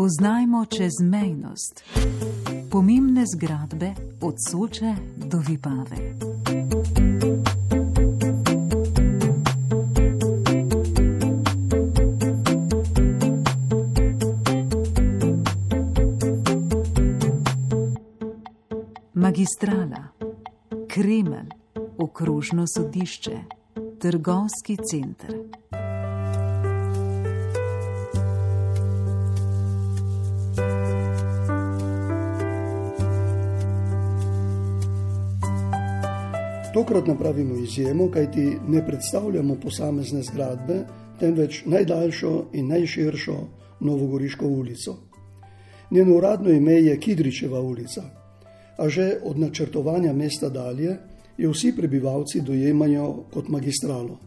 Spoznajmo čezmejnost. Pomembne zgradbe od Soče do Vipave. Magistrala, Kreml, okrožno sodišče, trgovski center. Tokrat napravimo izjemo, kajti ne predstavljamo posamezne zgradbe, temveč najdaljšo in najširšo Novogoriško ulico. Njeno uradno ime je Kidričeva ulica, a že od načrtovanja mesta dalje jo vsi prebivalci dojemajo kot magistralo.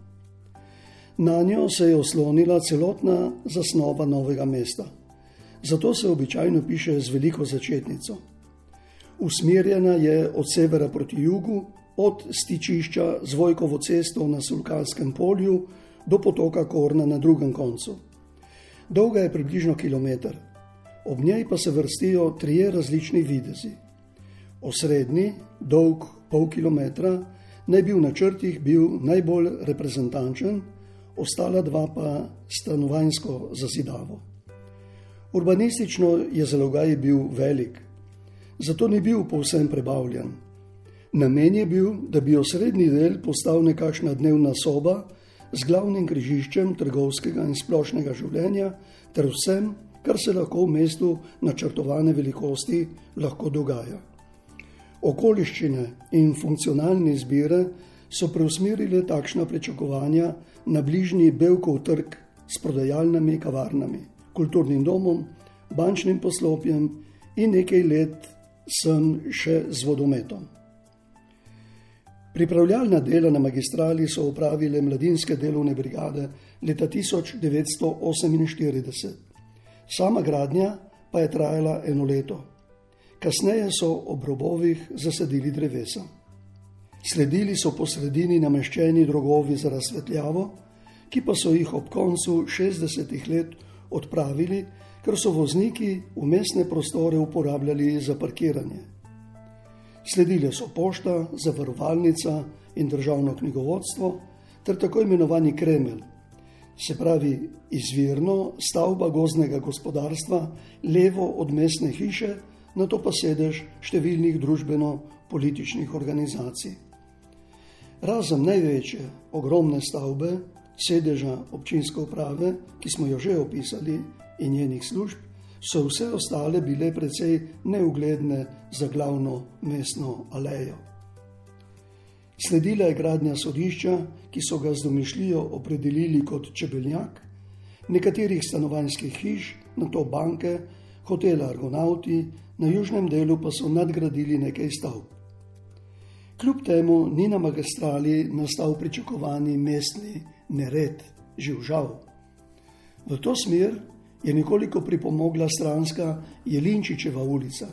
Na njo se je oslonila celotna zasnova novega mesta, zato se običajno piše z veliko začetnico. Usmerjena je od severa proti jugu, od stičišča z Vojkovo cesto na Sulkalskem polju do potoka Korna na drugem koncu. Dolga je približno kilometer, ob njej pa se vrstijo trije različni videzi. Osrednji, dolg pol kilometra, naj bi v načrtih bil najbolj reprezentančen, ostala dva pa stanovanjsko zasidavo. Urbanistično je zalogaj bil velik, zato ni bil povsem prebavljen. Namen je bil, da bi osrednji del postal nekakšna dnevna soba z glavnim križiščem trgovskega in splošnega življenja ter vsem, kar se lahko v mestu načrtovane velikosti lahko dogaja. Okoliščine in funkcionalne izbire so preusmerile takšna pričakovanja na bližnji Bevkov trg s prodajalnimi kavarnami, kulturnim domom, bančnim poslopjem in nekaj let sem še z vodometom. Pripravljalna dela na magistrali so opravile mladinske delovne brigade leta 1948. Sama gradnja pa je trajala eno leto. Kasneje so ob robovih zasadili drevesa. Sledili so po sredini nameščeni drogovi za razsvetljavo, ki pa so jih ob koncu 60 let odpravili, ker so vozniki vmesne prostore uporabljali za parkiranje. Sledile so pošta, zavarovalnica in državno knjigovodstvo ter tako imenovani Kreml, se pravi izvirno stavba gozdnega gospodarstva levo od mestne hiše, nato pa sedež številnih družbeno-političnih organizacij. Razen največje ogromne stavbe, sedeža občinske uprave, ki smo jo že opisali, in njenih služb, so vse ostale bile precej neugledne za glavno mestno alejo. Sledila je gradnja sodišča, ki so ga z domišljijo opredelili kot čebeljak, nekaterih stanovanjskih hiš, nato banke, hotela Argonauti, na južnem delu pa so nadgradili nekaj stavb. Kljub temu ni na magistrali nastal pričakovani mestni nered, živžav. V to smer je nekoliko pripomogla stranska Jelinčičeva ulica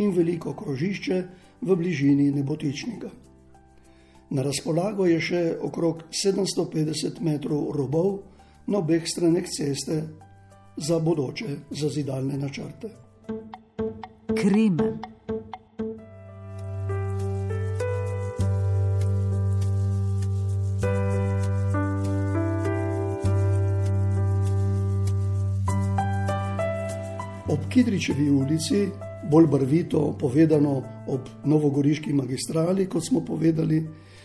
in veliko krožišče v bližini Nebotičnjaka. Na razpolago je še okrog 750 metrov robov na obeh straneh ceste za bodoče zazidalne načrte. Kreml. Ob Kidričevi ulici, bolj barvito povedano ob Novogoriški magistrali, kot smo povedali,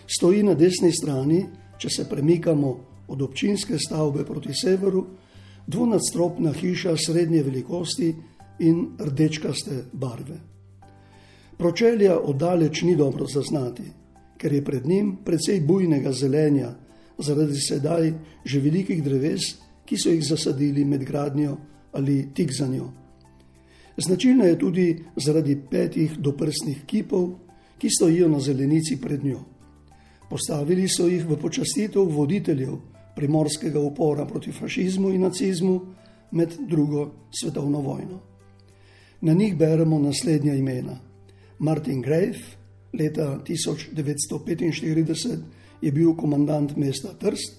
stoji na desni strani, če se premikamo od občinske stavbe proti severu, dvonadstropna hiša srednje velikosti in rdečkaste barve. Pročelja oddaleč ni dobro zaznati, ker je pred njim precej bujnega zelenja zaradi sedaj že velikih dreves, ki so jih zasadili med gradnjo ali tik za njo. Značilna je tudi zaradi 5 doprsnih kipov, ki stojijo na zelenici pred njo. Postavili so jih v počastitev voditeljev primorskega upora proti fašizmu in nacizmu med drugo svetovno vojno. Na njih beremo naslednja imena. Martin Graf, leta 1945 je bil komandant mesta Trst,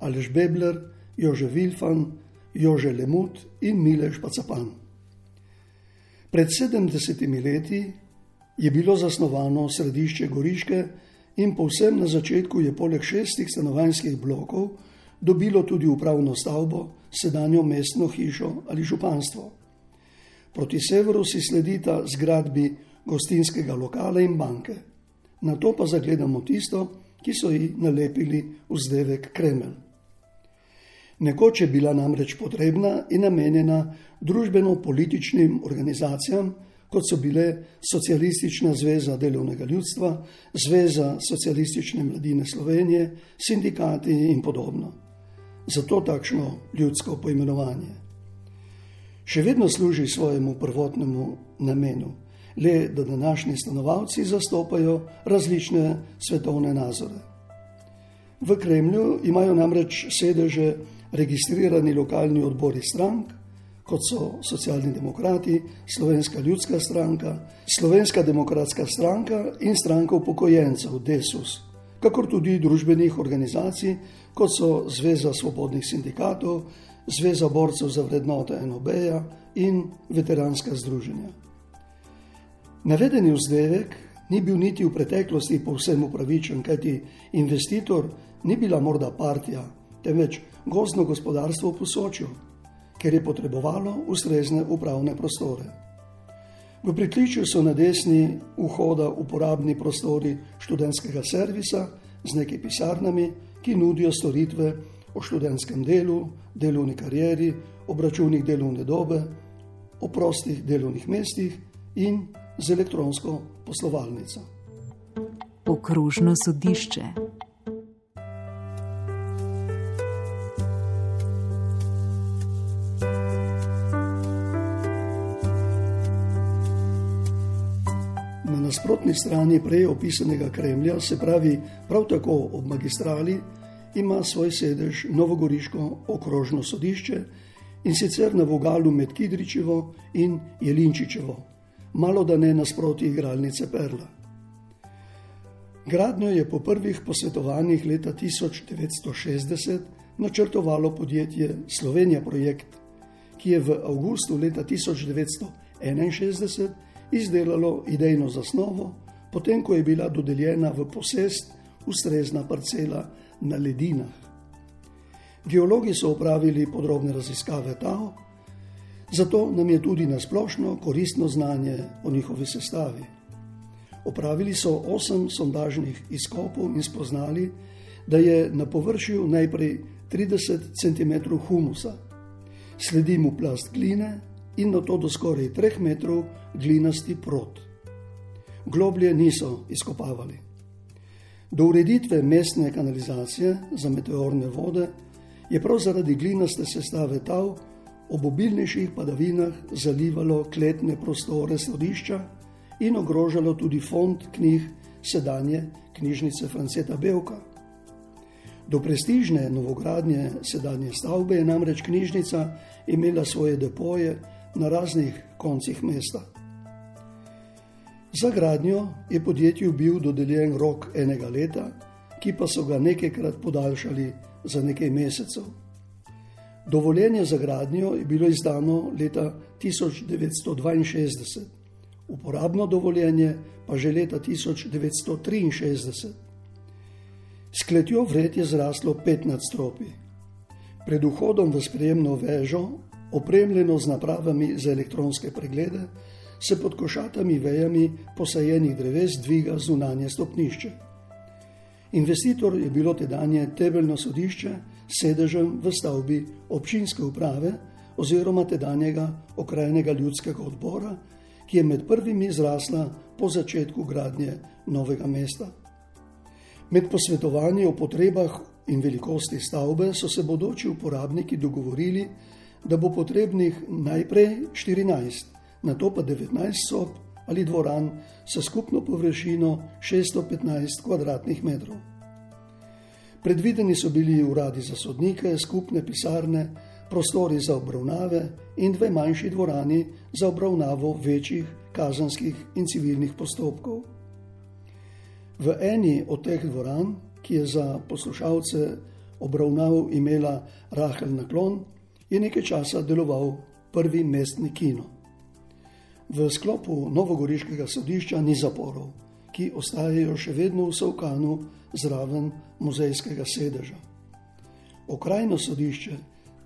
Aleš Bebler, Jože Vilfan, Jože Lemut in Milež Pacapan. Pred 70 leti je bilo zasnovano središče Goriške in povsem na začetku je poleg 6 stanovanjskih blokov dobilo tudi upravno stavbo, sedanjo mestno hišo ali županstvo. Proti severu si sledita zgradbi gostinskega lokala in banke. Na to pa zagledamo tisto, ki so ji nalepili vzdevek Kreml. Nekoč je bila namreč potrebna in namenjena družbeno-političnim organizacijam, kot so bile Socialistična zveza delovnega ljudstva, Zveza socialistične mladine Slovenije, sindikati in podobno. Zato takšno ljudsko poimenovanje. Še vedno služi svojemu prvotnemu namenu, le da današnji stanovalci zastopajo različne svetovne nazore. V Kremlju imajo namreč sedeže registrirani lokalni odbori strank, kot so Socialni demokrati, Slovenska ljudska stranka, Slovenska demokratska stranka in stranka upokojencev DESUS, kakor tudi družbenih organizacij, kot so Zveza svobodnih sindikatov, Zveza borcev za vrednota NOB-ja in veteranska združenja. Navedeni vzdevek ni bil niti v preteklosti povsem upravičen, kajti investitor ni bila morda partija, temveč gozdno gospodarstvo v Sočju, ker je potrebovalo ustrezne upravne prostore. V pritličju so na desni vhoda uporabni prostori študentskega servisa z nekaj pisarnami, ki nudijo storitve o študentskem delu, delovni karieri, obračunih delovne dobe, o prostih delovnih mestih in z elektronsko poslovalnico. Okrožno sodišče. Na nasprotni strani prej opisanega Kremlja, se pravi prav tako ob magistrali, ima svoj sedež novogoriško okrožno sodišče, in sicer na vogalu med Kidričevo in Jelinčičevo, malo da ne nasproti igralnice Perla. Gradnjo je po prvih posvetovanjih leta 1960 načrtovalo podjetje Slovenija projekt, ki je v avgustu leta 1961 izdelalo idejno zasnovo, potem ko je bila dodeljena v posest ustrezna parcela na ledinah. Geologi so opravili podrobne raziskave tal, zato nam je tudi nasplošno koristno znanje o njihovi sestavi. Opravili so 8 sondažnih izkopov in spoznali, da je na površju najprej 30 cm humusa, sledi mu plast gline in nato do skoraj 3 metrov glinasti prod. Globlje niso izkopavali. Do ureditve mestne kanalizacije za meteorne vode je prav zaradi glinaste sestave tal ob obilnejših padavinah zalivalo kletne prostore sodišča in ogrožalo tudi fond knjig sedanje knjižnice Franceta Bevka. Do prestižne novogradnje sedanje stavbe je namreč knjižnica imela svoje depoje na raznih koncih mesta. Za gradnjo je podjetju bil dodeljen rok 1 leta, ki pa so ga nekajkrat podaljšali za nekaj mesecev. Dovoljenje za gradnjo je bilo izdano leta 1962, uporabno dovoljenje pa že leta 1963. S kletjo vred je zraslo 5 nadstropij. Pred vhodom v sprejemno vežo, opremljeno z napravami za elektronske preglede, se pod košatami vejami posajenih dreves dviga zunanje stopnišče. Investitor je bilo tedanje temeljno sodišče s sedežem v stavbi občinske uprave oziroma tedanjega okrajnega ljudskega odbora, ki je med prvimi zrasla po začetku gradnje novega mesta. Med posvetovanji o potrebah in velikosti stavbe so se bodoči uporabniki dogovorili, da bo potrebnih najprej 14, nato pa 19 sob ali dvoran s skupno površino 615 kvadratnih metrov. Predvideni so bili uradi za sodnike, skupne pisarne, prostori za obravnave in 2 manjši dvorani za obravnavo večjih kazenskih in civilnih postopkov. V eni od teh dvoran, ki je za poslušalce obravnav imela rahel naklon, je nekaj časa deloval prvi mestni kino. V sklopu novogoriškega sodišča ni zaporov, ki ostajajo še vedno v Solkanu zraven muzejskega sedeža. Okrajno sodišče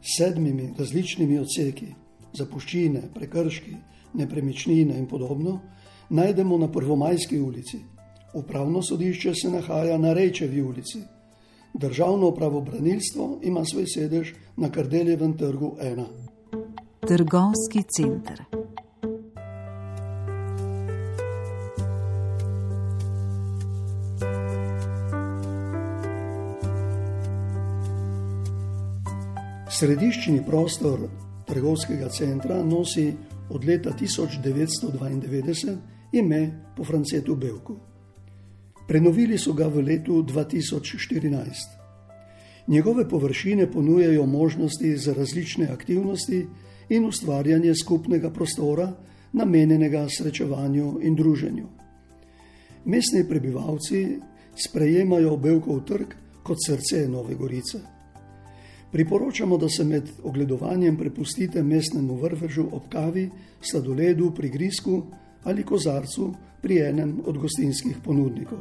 s 7 različnimi odseki, zapuščine, prekrški, nepremičnine in podobno, najdemo na Prvomajski ulici. Upravno sodišče se nahaja na Rečevi ulici. Državno pravobranilstvo ima svoj sedež na Kardeljevem trgu 1. Trgovski center. Središčni prostor trgovskega centra nosi od leta 1992 ime po Francetu Bevku. Prenovili so ga v letu 2014. Njegove površine ponujajo možnosti za različne aktivnosti in ustvarjanje skupnega prostora, namenjenega srečevanju in druženju. Mestni prebivalci sprejemajo Bevkov trg kot srce Nove Gorice. Priporočamo, da se med ogledovanjem prepustite mestnemu vrvežu ob kavi, sladoledu, prigrizku ali kozarcu pri enem od gostinskih ponudnikov.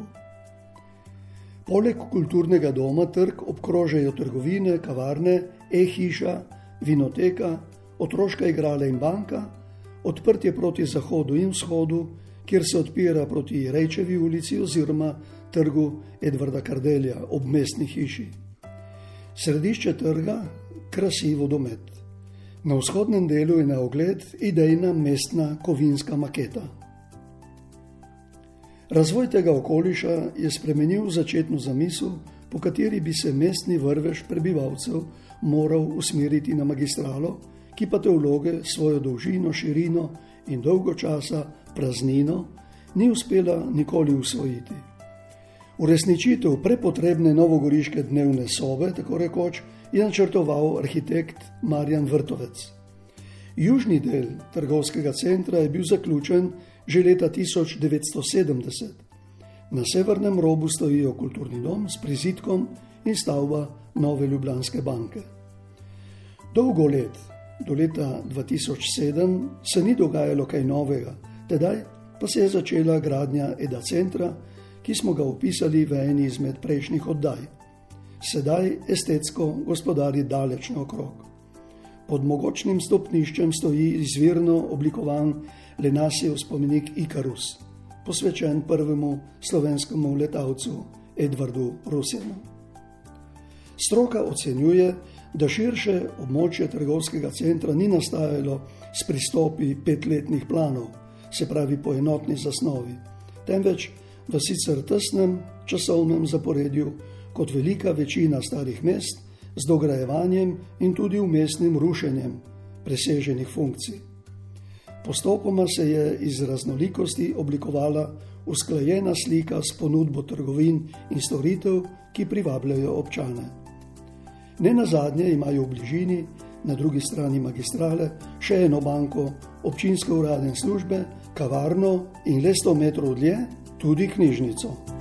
Poleg kulturnega doma trg obkrožajo trgovine, kavarne, e-hiša, vinoteka, otroška igrala in banka, odprtje proti zahodu in vzhodu, kjer se odpira proti Rečevi ulici oziroma trgu Edvarda Kardelja ob mestni hiši. Središče trga krasi vodomet. Na vzhodnem delu je na ogled idejna mestna kovinska maketa. Razvoj tega okoliša je spremenil začetno zamisel, po kateri bi se mestni vrvež prebivalcev moral usmeriti na magistralo, ki pa teologe svojo dolžino, širino in dolgo časa praznino ni uspela nikoli usvojiti. Uresničitev prepotrebne novogoriške dnevne sobe, tako rekoč, je načrtoval arhitekt Marjan Vrtovec. Južni del trgovskega centra je bil zaključen že leta 1970. Na severnem robu stojijo kulturni dom s prizidkom in stavba Nove Ljubljanske banke. Dolgo let, do leta 2007, se ni dogajalo kaj novega, tedaj pa se je začela gradnja EDA centra, ki smo ga opisali v eni izmed prejšnjih oddaj. Sedaj estetsko gospodari daleč naokrog. Pod mogočnim stopniščem stoji izvirno oblikovan Lenasijev spomenik Ikarus, posvečen prvemu slovenskemu letalcu Edvardu Rusjanu. Stroka ocenjuje, da širše območje trgovskega centra ni nastajalo s pristopi 5-letnih planov, se pravi po enotni zasnovi, temveč v sicer tesnem časovnem zaporedju kot velika večina starih mest z dograjevanjem in tudi umestnim rušenjem preseženih funkcij. Postopoma se je iz raznolikosti oblikovala usklajena slika s ponudbo trgovin in storitev, ki privabljajo občane. Ne nazadnje imajo v bližini, na drugi strani magistrale, še eno banko, občinske uradne službe, kavarno in le 100 metrov dlje tudi knjižnico.